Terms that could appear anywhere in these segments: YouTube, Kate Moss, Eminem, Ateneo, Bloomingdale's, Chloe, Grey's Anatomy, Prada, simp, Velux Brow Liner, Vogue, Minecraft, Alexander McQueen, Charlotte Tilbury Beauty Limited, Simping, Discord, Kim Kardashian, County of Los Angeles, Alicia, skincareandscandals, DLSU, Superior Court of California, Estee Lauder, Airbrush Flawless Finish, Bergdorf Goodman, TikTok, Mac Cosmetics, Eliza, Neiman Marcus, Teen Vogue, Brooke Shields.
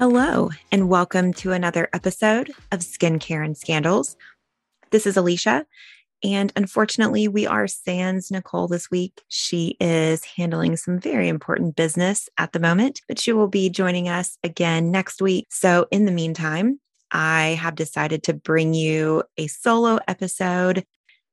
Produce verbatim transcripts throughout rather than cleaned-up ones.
Hello, and welcome to another episode of Skincare and Scandals. This is Alicia, and unfortunately, we are sans Nicole this week. She is handling some very important business at the moment, but she will be joining us again next week. So in the meantime, I have decided to bring you a solo episode.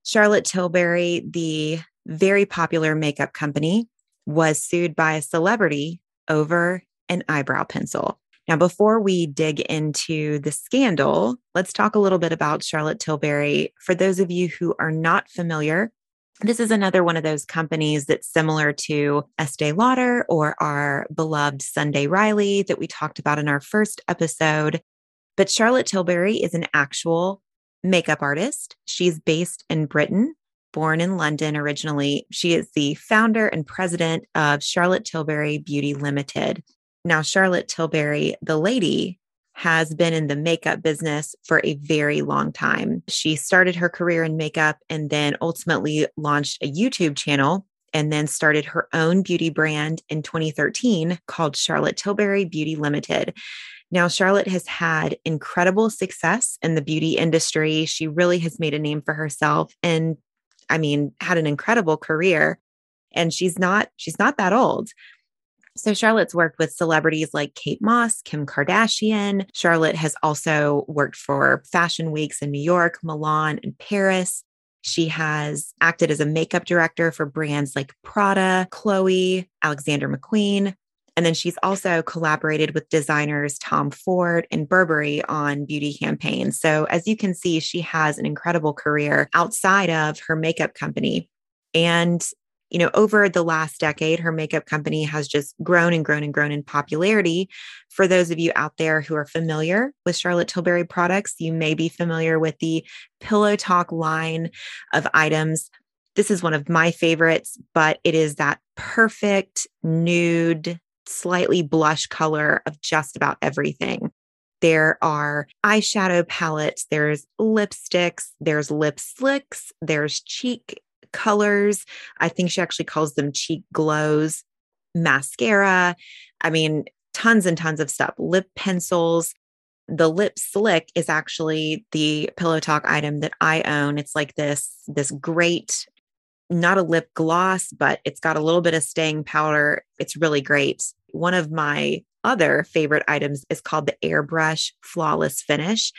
Charlotte Tilbury, the very popular makeup company, was sued by a celebrity over an eyebrow pencil. Now, before we dig into the scandal, let's talk a little bit about Charlotte Tilbury. For those of you who are not familiar, this is another one of those companies that's similar to Estee Lauder or our beloved Sunday Riley that we talked about in our first episode. But Charlotte Tilbury is an actual makeup artist. She's based in Britain, born in London originally. She is the founder and president of Charlotte Tilbury Beauty Limited. Now, Charlotte Tilbury, the lady, has been in the makeup business for a very long time. She started her career in makeup and then ultimately launched a YouTube channel and then started her own beauty brand in twenty thirteen called Charlotte Tilbury Beauty Limited. Now, Charlotte has had incredible success in the beauty industry. She really has made a name for herself and, I mean, had an incredible career. And she's not, she's not that old. So Charlotte's worked with celebrities like Kate Moss, Kim Kardashian. Charlotte has also worked for fashion weeks in New York, Milan, and Paris. She has acted as a makeup director for brands like Prada, Chloe, Alexander McQueen. And then she's also collaborated with designers Tom Ford and Burberry on beauty campaigns. So as you can see, she has an incredible career outside of her makeup company. And you know, over the last decade, her makeup company has just grown and grown and grown in popularity. For those of you out there who are familiar with Charlotte Tilbury products, you may be familiar with the Pillow Talk line of items. This is one of my favorites, but it is that perfect nude, slightly blush color of just about everything. There are eyeshadow palettes, there's lipsticks, there's lip slicks, there's cheek colors. I think she actually calls them cheek glows, mascara. I mean, tons and tons of stuff, lip pencils. The lip slick is actually the Pillow Talk item that I own. It's like this, this great, not a lip gloss, but it's got a little bit of staying powder. It's really great. One of my other favorite items is called the Airbrush Flawless Finish.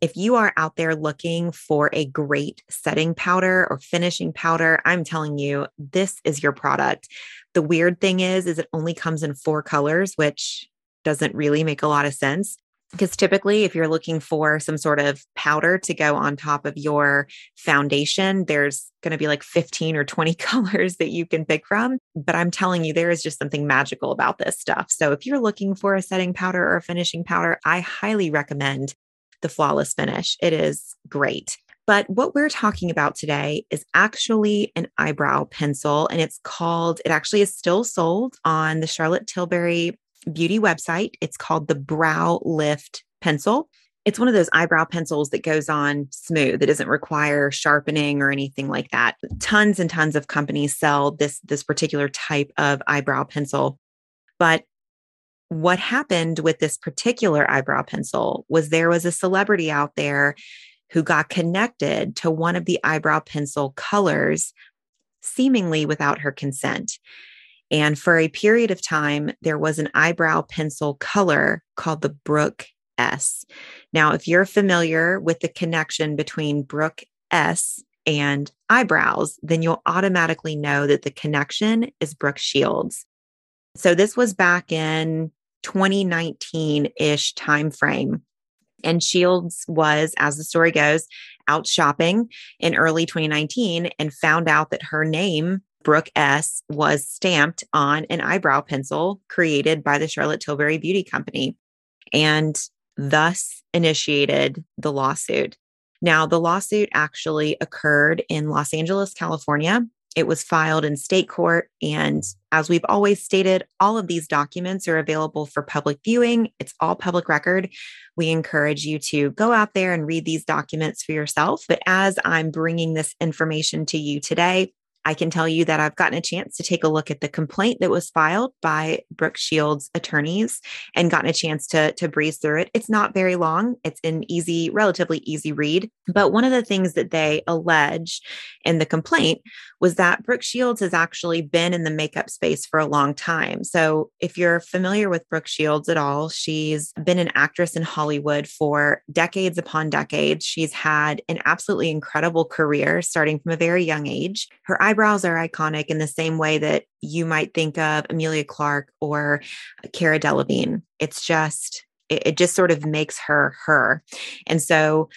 If you are out there looking for a great setting powder or finishing powder, I'm telling you, this is your product. The weird thing is, is it only comes in four colors, which doesn't really make a lot of sense. Because typically, if you're looking for some sort of powder to go on top of your foundation, there's going to be like fifteen or twenty colors that you can pick from. But I'm telling you, there is just something magical about this stuff. So if you're looking for a setting powder or a finishing powder, I highly recommend the Flawless Finish. It is great. But what we're talking about today is actually an eyebrow pencil, and it's called, it actually is still sold on the Charlotte Tilbury Beauty website. It's called the Brow Lift Pencil. It's one of those eyebrow pencils that goes on smooth. It doesn't require sharpening or anything like that. Tons and tons of companies sell this, this particular type of eyebrow pencil. But what happened with this particular eyebrow pencil was there was a celebrity out there who got connected to one of the eyebrow pencil colors, seemingly without her consent. And for a period of time, there was an eyebrow pencil color called the Brooke S. Now, if you're familiar with the connection between Brooke S and eyebrows, then you'll automatically know that the connection is Brooke Shields. So this was back in twenty nineteen-ish timeframe. And Shields was, as the story goes, out shopping in early twenty nineteen and found out that her name, Brooke S, was stamped on an eyebrow pencil created by the Charlotte Tilbury Beauty Company, and thus initiated the lawsuit. Now, the lawsuit actually occurred in Los Angeles, California. It was filed in state court. And as we've always stated, all of these documents are available for public viewing. It's all public record. We encourage you to go out there and read these documents for yourself. But as I'm bringing this information to you today, I can tell you that I've gotten a chance to take a look at the complaint that was filed by Brooke Shields' attorneys and gotten a chance to, to breeze through it. It's not very long. It's an easy, relatively easy read. But one of the things that they allege in the complaint was that Brooke Shields has actually been in the makeup space for a long time. So if you're familiar with Brooke Shields at all, she's been an actress in Hollywood for decades upon decades. She's had an absolutely incredible career starting from a very young age. Her eyebrows are iconic in the same way that you might think of Emilia Clarke or Cara Delevingne. It's just, it, it just sort of makes her, her. And so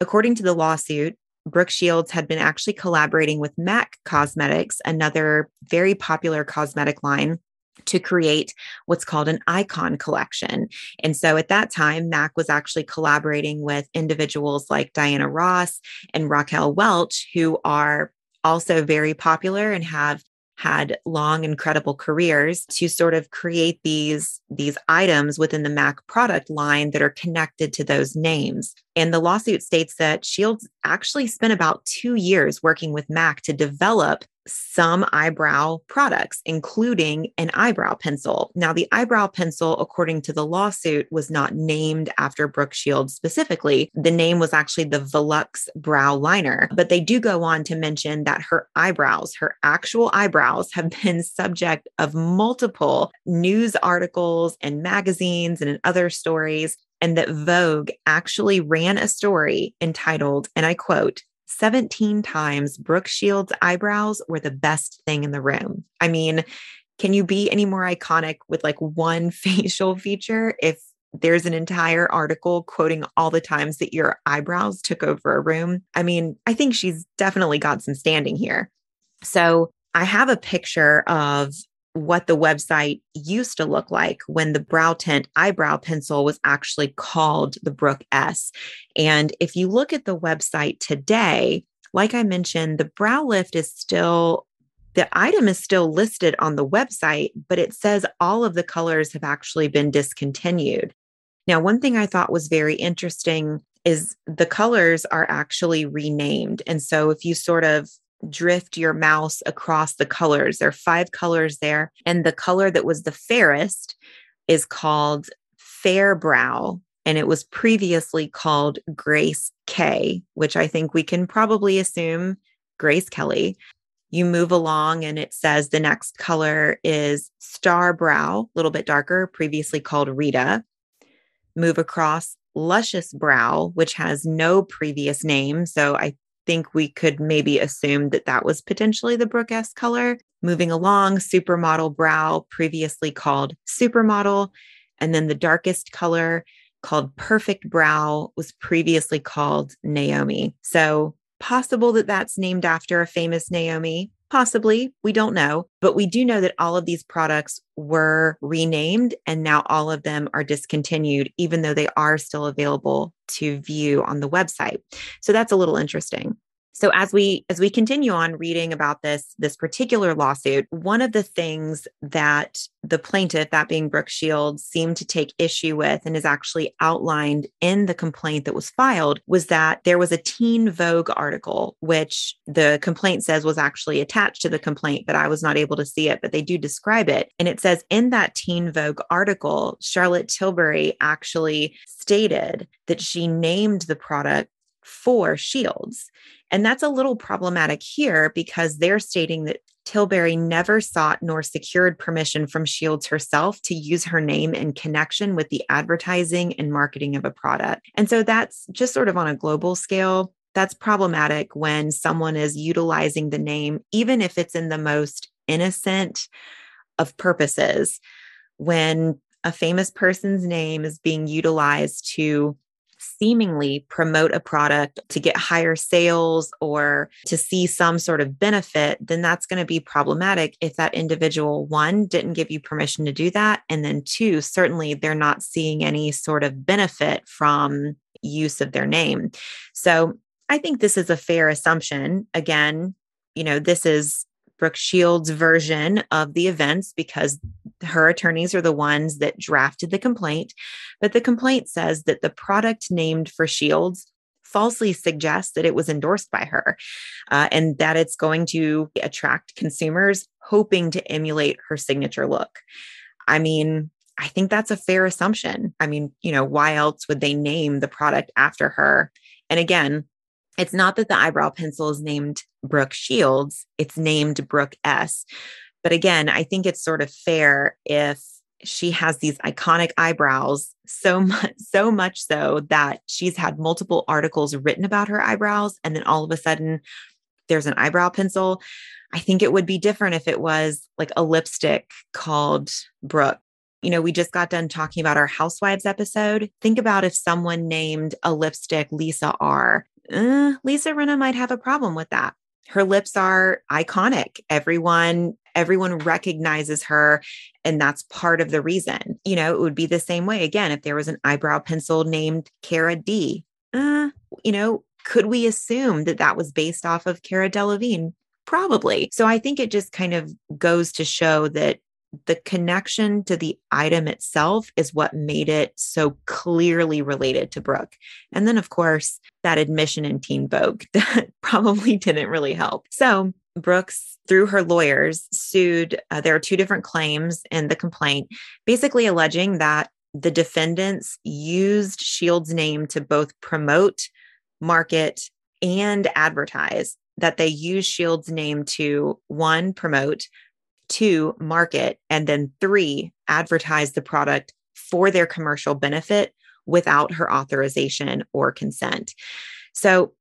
according to the lawsuit, Brooke Shields had been actually collaborating with Mac Cosmetics, another very popular cosmetic line, to create what's called an icon collection. And so at that time, Mac was actually collaborating with individuals like Diana Ross and Raquel Welch, who are also very popular and have had long, incredible careers, to sort of create these, these items within the Mac product line that are connected to those names. And the lawsuit states that Shields actually spent about two years working with Mac to develop some eyebrow products, including an eyebrow pencil. Now, the eyebrow pencil, according to the lawsuit, was not named after Brooke Shields specifically. The name was actually the Velux Brow Liner, but they do go on to mention that her eyebrows, her actual eyebrows, have been subject of multiple news articles and magazines and in other stories, and that Vogue actually ran a story entitled, and I quote, seventeen times Brooke Shields' eyebrows were the best thing in the room. I mean, can you be any more iconic with like one facial feature if there's an entire article quoting all the times that your eyebrows took over a room? I mean, I think she's definitely got some standing here. So I have a picture of what the website used to look like when the brow tint eyebrow pencil was actually called the Brooke S. And if you look at the website today, like I mentioned, the brow lift is still, the item is still listed on the website, but it says all of the colors have actually been discontinued. Now, one thing I thought was very interesting is the colors are actually renamed. And so if you sort of drift your mouse across the colors, there are five colors there. And the color that was the fairest is called Fair Brow. And it was previously called Grace K, which I think we can probably assume Grace Kelly. You move along and it says the next color is Star Brow, a little bit darker, previously called Rita. Move across Luscious Brow, which has no previous name. So I think we could maybe assume that that was potentially the Brooke S color. Moving along, Supermodel Brow, previously called Supermodel. And then the darkest color, called Perfect Brow, was previously called Naomi. So possible that that's named after a famous Naomi. Possibly. We don't know. But we do know that all of these products were renamed and now all of them are discontinued, even though they are still available to view on the website. So that's a little interesting. So as we as we continue on reading about this, this particular lawsuit, one of the things that the plaintiff, that being Brooke Shields, seemed to take issue with and is actually outlined in the complaint that was filed was that there was a Teen Vogue article, which the complaint says was actually attached to the complaint, but I was not able to see it, but they do describe it. And it says in that Teen Vogue article, Charlotte Tilbury actually stated that she named the product for Shields. And that's a little problematic here because they're stating that Tilbury never sought nor secured permission from Shields herself to use her name in connection with the advertising and marketing of a product. And so that's just sort of on a global scale. That's problematic when someone is utilizing the name, even if it's in the most innocent of purposes. When a famous person's name is being utilized to seemingly promote a product to get higher sales or to see some sort of benefit, then that's going to be problematic if that individual, one, didn't give you permission to do that. And then two, certainly they're not seeing any sort of benefit from use of their name. So I think this is a fair assumption. Again, you know, this is Brooke Shields' version of the events because her attorneys are the ones that drafted the complaint. But the complaint says that the product named for Shields falsely suggests that it was endorsed by her uh, and that it's going to attract consumers hoping to emulate her signature look. I mean, I think that's a fair assumption. I mean, you know, why else would they name the product after her? And again, it's not that the eyebrow pencil is named Brooke Shields, it's named Brooke S. But again, I think it's sort of fair if she has these iconic eyebrows, so much, so much so that she's had multiple articles written about her eyebrows. And then all of a sudden there's an eyebrow pencil. I think it would be different if it was like a lipstick called Brooke. You know, we just got done talking about our Housewives episode. Think about if someone named a lipstick Lisa R. Uh, Lisa Rinna might have a problem with that. Her lips are iconic. Everyone, everyone recognizes her. And that's part of the reason. You know, it would be the same way again, if there was an eyebrow pencil named Cara D. Uh, you know, could we assume that that was based off of Cara Delevingne? Probably. So I think it just kind of goes to show that the connection to the item itself is what made it so clearly related to Brooke. And then, of course, that admission in Teen Vogue that probably didn't really help. So Brooks, through her lawyers, sued. Uh, there are two different claims in the complaint, basically alleging that the defendants used Shields' name to both promote, market, and advertise, that they used Shields' name to, one, promote, two, market, and then three, advertise the product for their commercial benefit without her authorization or consent. So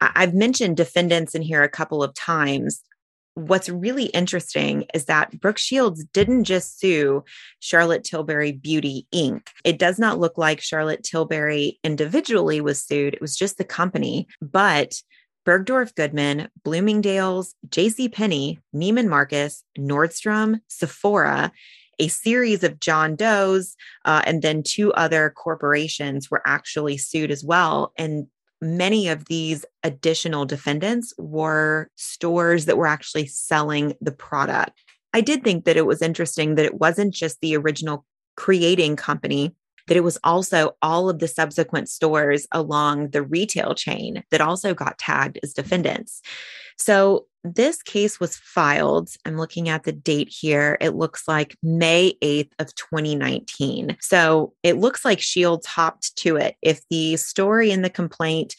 I've mentioned defendants in here a couple of times. What's really interesting is that Brooke Shields didn't just sue Charlotte Tilbury Beauty, Incorporated. It does not look like Charlotte Tilbury individually was sued. It was just the company, but Bergdorf Goodman, Bloomingdale's, JCPenney, Neiman Marcus, Nordstrom, Sephora, a series of John Does, uh, and then two other corporations were actually sued as well. And many of these additional defendants were stores that were actually selling the product. I did think that it was interesting that it wasn't just the original creating company, that it was also all of the subsequent stores along the retail chain that also got tagged as defendants. So this case was filed. I'm looking at the date here. It looks like May eighth of twenty nineteen. So it looks like Shields hopped to it. If the story in the complaint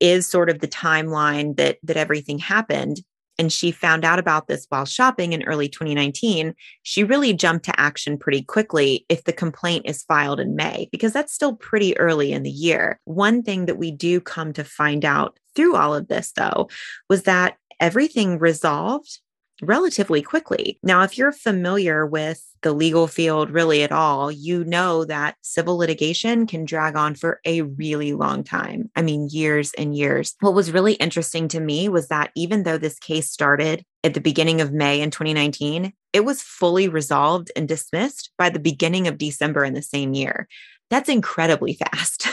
is sort of the timeline that, that everything happened, and she found out about this while shopping in early twenty nineteen, she really jumped to action pretty quickly if the complaint is filed in May, because that's still pretty early in the year. One thing that we do come to find out through all of this, though, was that everything resolved relatively quickly. Now, if you're familiar with the legal field really at all, you know that civil litigation can drag on for a really long time. I mean, years and years. What was really interesting to me was that even though this case started at the beginning of May in twenty nineteen, it was fully resolved and dismissed by the beginning of December in the same year. That's incredibly fast.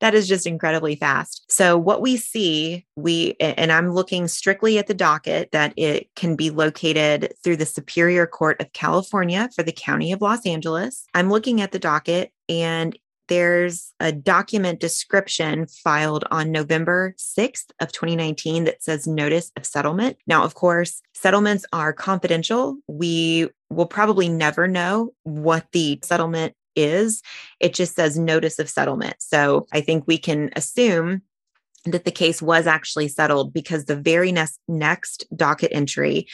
That is just incredibly fast. So what we see, we, and I'm looking strictly at the docket that it can be located through the Superior Court of California for the County of Los Angeles. I'm looking at the docket, and there's a document description filed on November sixth of twenty nineteen that says notice of settlement. Now, of course, settlements are confidential. We will probably never know what the settlement is. It just says notice of settlement. So I think we can assume that the case was actually settled, because the very next, next docket entry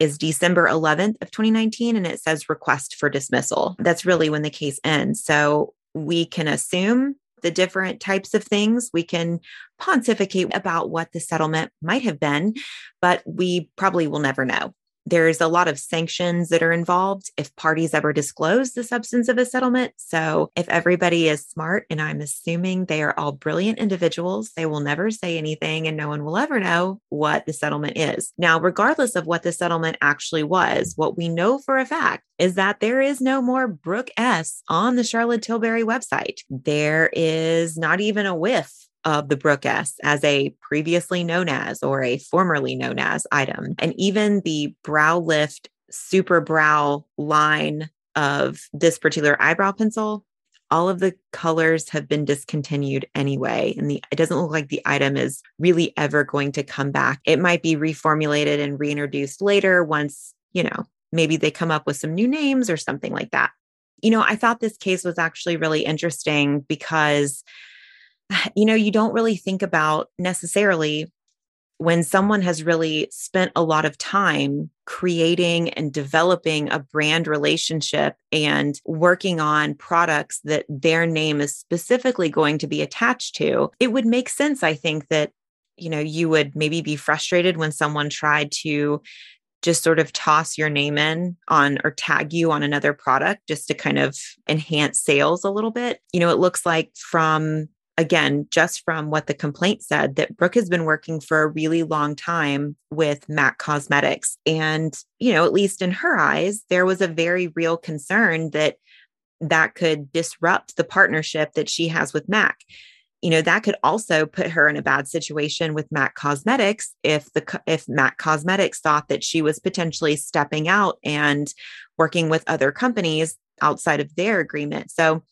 is December eleventh of twenty nineteen, and it says request for dismissal. That's really when the case ends. So we can assume the different types of things. We can pontificate about what the settlement might have been, but we probably will never know. There's a lot of sanctions that are involved if parties ever disclose the substance of a settlement. So if everybody is smart, and I'm assuming they are all brilliant individuals, they will never say anything, and no one will ever know what the settlement is. Now, regardless of what the settlement actually was, what we know for a fact is that there is no more Brooke S on the Charlotte Tilbury website. There is not even a whiff of the Brooke S as a previously known as or a formerly known as item. And even the Brow Lift Super Brow line of this particular eyebrow pencil all of the colors have been discontinued anyway. And the, it doesn't look like the item is really ever going to come back. It might be reformulated and reintroduced later once, you know, maybe they come up with some new names or something like that. You know, I thought this case was actually really interesting because, you know, you don't really think about necessarily when someone has really spent a lot of time creating and developing a brand relationship and working on products that their name is specifically going to be attached to, it would make sense, I think, that, you know, you would maybe be frustrated when someone tried to just sort of toss your name in on or tag you on another product just to kind of enhance sales a little bit. You know, it looks like from, again, just from what the complaint said, that Brooke has been working for a really long time with Mac Cosmetics. And, you know, at least in her eyes, there was a very real concern that that could disrupt the partnership that she has with Mac. You know, that could also put her in a bad situation with Mac Cosmetics if the if Mac Cosmetics thought that she was potentially stepping out and working with other companies outside of their agreement. So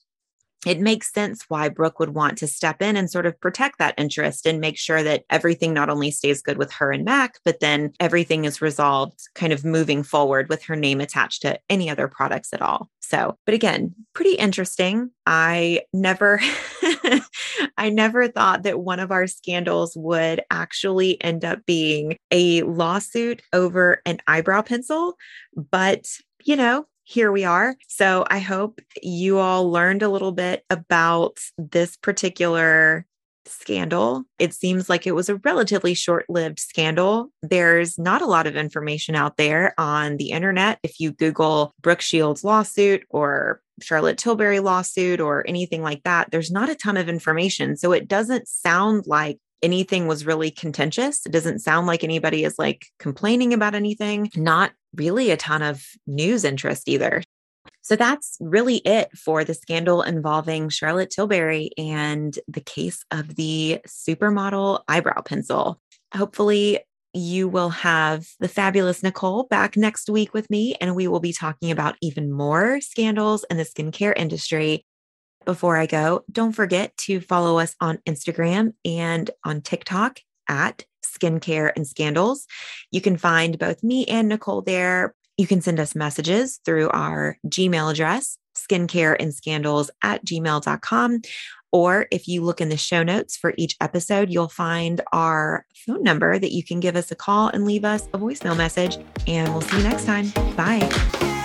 it makes sense why Brooke would want to step in and sort of protect that interest and make sure that everything not only stays good with her and Mac, but then everything is resolved kind of moving forward with her name attached to any other products at all. So, but again, pretty interesting. I never, I never thought that one of our scandals would actually end up being a lawsuit over an eyebrow pencil, but you know, here we are. So I hope you all learned a little bit about this particular scandal. It seems like it was a relatively short-lived scandal. There's not a lot of information out there on the internet. If you Google Brooke Shields lawsuit or Charlotte Tilbury lawsuit or anything like that, there's not a ton of information. So it doesn't sound like anything was really contentious. It doesn't sound like anybody is like complaining about anything. Not really a ton of news interest either. So that's really it for the scandal involving Charlotte Tilbury and the case of the supermodel eyebrow pencil. Hopefully you will have the fabulous Nicole back next week with me, and we will be talking about even more scandals in the skincare industry. Before I go, don't forget to follow us on Instagram and on TikTok at Skincare and Scandals. You can find both me and Nicole there. You can send us messages through our Gmail address, skincareandscandals at gmail dot com. Or if you look in the show notes for each episode, you'll find our phone number that you can give us a call and leave us a voicemail message. And we'll see you next time. Bye.